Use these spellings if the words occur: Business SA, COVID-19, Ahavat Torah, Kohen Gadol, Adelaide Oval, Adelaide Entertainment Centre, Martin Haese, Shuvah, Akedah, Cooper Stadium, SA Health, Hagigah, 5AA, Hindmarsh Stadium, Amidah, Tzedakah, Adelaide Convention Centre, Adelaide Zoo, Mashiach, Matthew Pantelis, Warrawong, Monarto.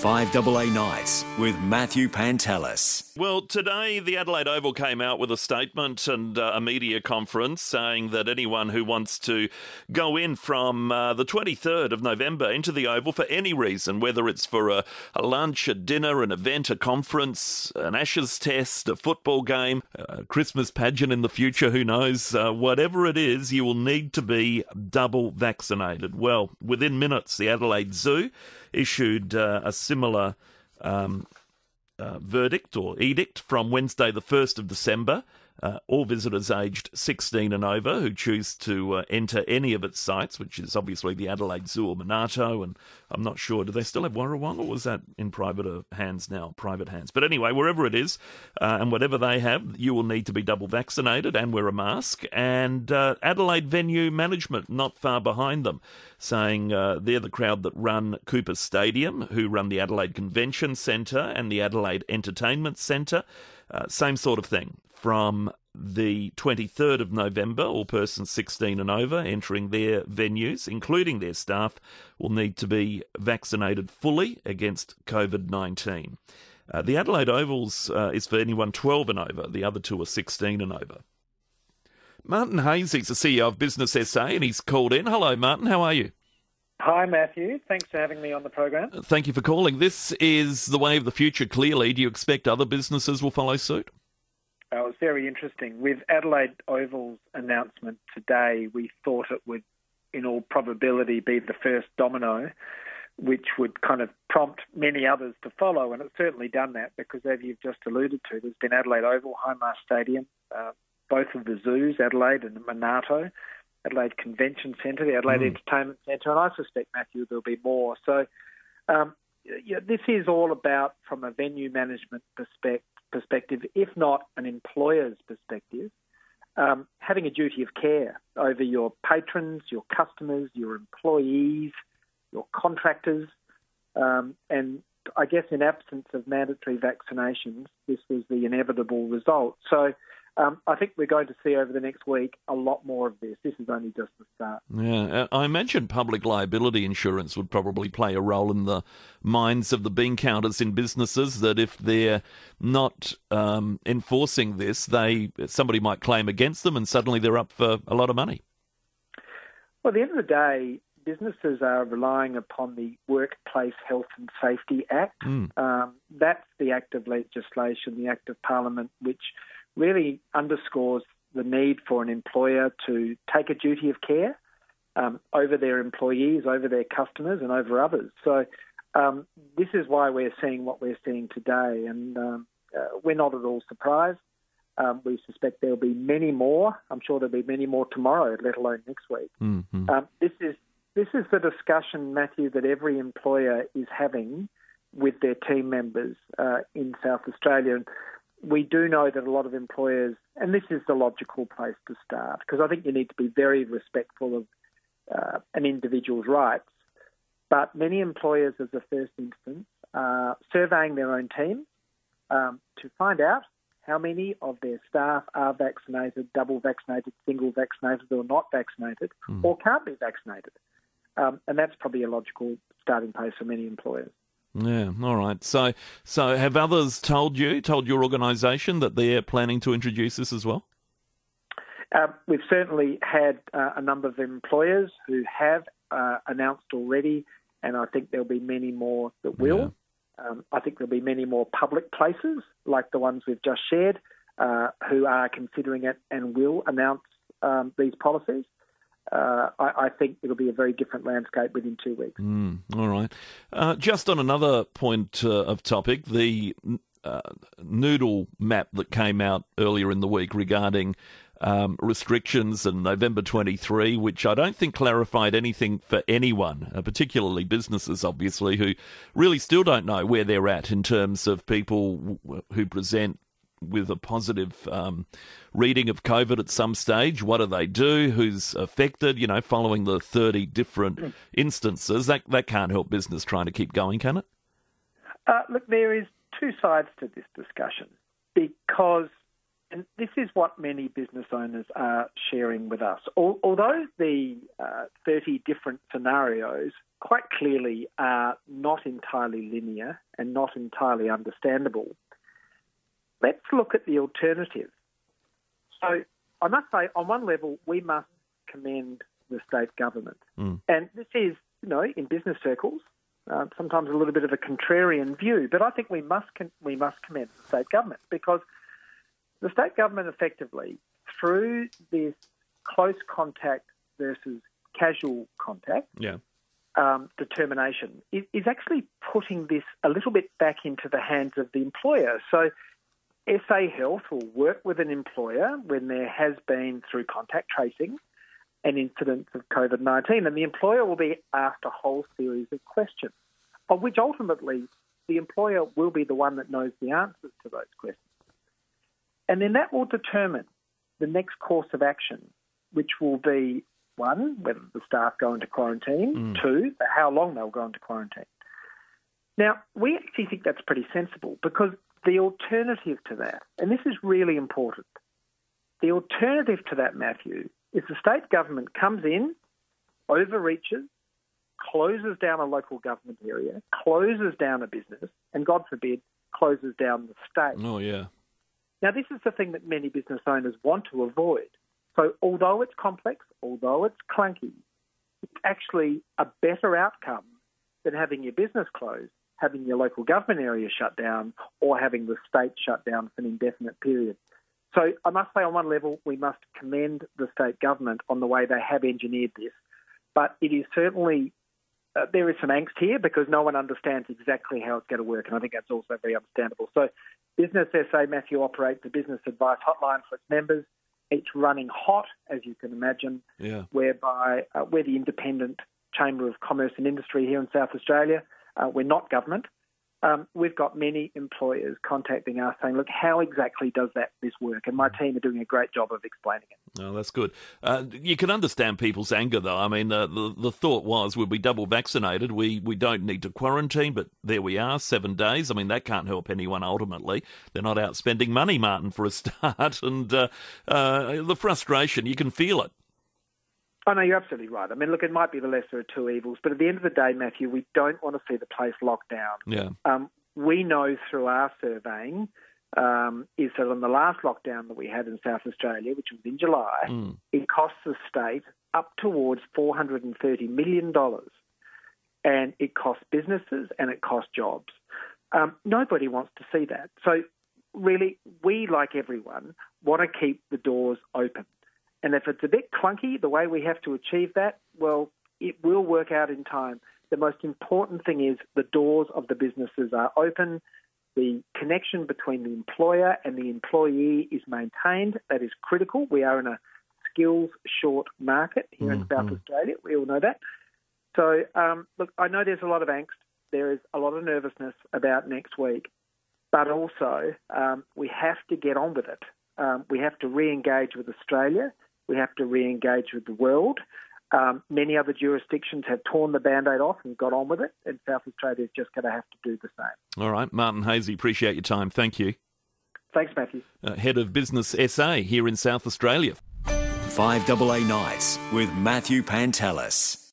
5AA Nights with Matthew Pantelis. Well, today the Adelaide Oval came out with a statement and a media conference saying that anyone who wants to go in from the 23rd of November into the Oval for any reason, whether it's for a lunch, a dinner, an event, a conference, an Ashes test, a football game, a Christmas pageant in the future, who knows, whatever it is, you will need to be double vaccinated. Well, within minutes, the Adelaide Zoo issued a similar verdict or edict from Wednesday the 1st of December. All visitors aged 16 and over who choose to enter any of its sites, which is obviously the Adelaide Zoo or Monarto, and I'm not sure, do they still have Warrawong, or was that in private hands now? But anyway, wherever it is, and whatever they have, you will need to be double vaccinated and wear a mask. And Adelaide venue management not far behind them, saying they're the crowd that run Cooper Stadium, who run the Adelaide Convention Centre and the Adelaide Entertainment Centre, same sort of thing. From the 23rd of November, all persons 16 and over entering their venues, including their staff, will need to be vaccinated fully against COVID-19. The Adelaide Ovals is for anyone 12 and over. The other two are 16 and over. Martin Haese is the CEO of Business SA and he's called in. Hello, Martin. How are you? Hi, Matthew. Thanks for having me on the program. Thank you for calling. This is the way of the future, clearly. Do you expect other businesses will follow suit? It was very interesting. With Adelaide Oval's announcement today, we thought it would, in all probability, be the first domino, which would kind of prompt many others to follow, and it's certainly done that because, as you've just alluded to, there's been Adelaide Oval, Hindmarsh Stadium, both of the zoos, Adelaide and Monarto, Adelaide Convention Centre, the Adelaide Entertainment Centre, and I suspect, Matthew, there'll be more. So this is all about, from a venue management perspective, if not an employer's perspective, having a duty of care over your patrons, your customers, your employees, your contractors. And I guess in absence of mandatory vaccinations, this was the inevitable result. So I think we're going to see over the next week a lot more of this. This is only just the start. Yeah, I imagine public liability insurance would probably play a role in the minds of the bean counters in businesses, that if they're not enforcing this, somebody might claim against them and suddenly they're up for a lot of money. Well, at the end of the day, businesses are relying upon the Workplace Health and Safety Act. That's the act of legislation, the act of parliament, which really underscores the need for an employer to take a duty of care over their employees, over their customers and over others. So this is why we're seeing what we're seeing today, and we're not at all surprised. We suspect there'll be many more. I'm sure there'll be many more tomorrow, let alone next week. This is the discussion, Matthew, that every employer is having with their team members in South Australia. And we do know that a lot of employers, and this is the logical place to start, because I think you need to be very respectful of an individual's rights. But many employers, as a first instance, are surveying their own team to find out how many of their staff are vaccinated, double vaccinated, single vaccinated, or not vaccinated, or can't be vaccinated. And that's probably a logical starting place for many employers. Yeah, all right. So have others told your organisation that they're planning to introduce this as well? We've certainly had a number of employers who have announced already, and I think there'll be many more that will. Yeah. I think there'll be many more public places, like the ones we've just shared, who are considering it and will announce these policies. I think it'll be a very different landscape within 2 weeks. All right. Just on another point of topic, the noodle map that came out earlier in the week regarding restrictions in November 23, which I don't think clarified anything for anyone, particularly businesses, obviously, who really still don't know where they're at in terms of people who present with a positive reading of COVID at some stage. What do they do? Who's affected? You know, following the 30 different instances, that can't help business trying to keep going, can it? Look, there is two sides to this discussion, because And this is what many business owners are sharing with us. Although the 30 different scenarios quite clearly are not entirely linear and not entirely understandable, let's look at the alternative. So I must say, on one level, we must commend the state government. And this is, you know, in business circles, sometimes a little bit of a contrarian view, but I think we must commend the state government, because the state government effectively, through this close contact versus casual contact determination, is actually putting this a little bit back into the hands of the employer. So SA Health will work with an employer when there has been, through contact tracing, an incidence of COVID-19, and the employer will be asked a whole series of questions, of which ultimately the employer will be the one that knows the answers to those questions. And then that will determine the next course of action, which will be, one, whether the staff go into quarantine, two, how long they'll go into quarantine. Now, we actually think that's pretty sensible, because the alternative to that, and this is really important, the alternative to that, Matthew, is the state government comes in, overreaches, closes down a local government area, closes down a business, and God forbid, closes down the state. Oh, yeah. Now, this is the thing that many business owners want to avoid. So although it's complex, although it's clunky, it's actually a better outcome than having your business closed, having your local government area shut down, or having the state shut down for an indefinite period. So I must say, on one level, we must commend the state government on the way they have engineered this. But it is certainly, there is some angst here, because no one understands exactly how it's going to work. And I think that's also very understandable. So Business SA, Matthew, operates a business advice hotline for its members. It's running hot, as you can imagine, whereby we're the independent Chamber of Commerce and Industry here in South Australia. We're not government. We've got many employers contacting us saying, look, how exactly does this work? And my team are doing a great job of explaining it. Oh, that's good. You can understand people's anger, though. I mean, the thought was, we'll be double vaccinated. We don't need to quarantine, but there we are, 7 days. I mean, that can't help anyone ultimately. They're not out spending money, Martin, for a start. And the frustration, you can feel it. Oh, no, you're absolutely right. I mean, look, it might be the lesser of two evils, but at the end of the day, Matthew, we don't want to see the place locked down. Yeah. We know through our surveying is that on the last lockdown that we had in South Australia, which was in July, it cost the state up towards $430 million. And it cost businesses and it cost jobs. Nobody wants to see that. So really, we, like everyone, want to keep the doors open. And if it's a bit clunky, the way we have to achieve that, well, it will work out in time. The most important thing is the doors of the businesses are open. The connection between the employer and the employee is maintained. That is critical. We are in a skills-short market here in South Australia. We all know that. So, look, I know there's a lot of angst. There is a lot of nervousness about next week. But also, we have to get on with it. We have to re-engage with Australia. We have to re-engage with the world. Many other jurisdictions have torn the Band-Aid off and got on with it, and South Australia is just going to have to do the same. All right, Martin Haese, appreciate your time. Thank you. Thanks, Matthew. Head of Business SA here in South Australia. 5AA Nights with Matthew Pantelis.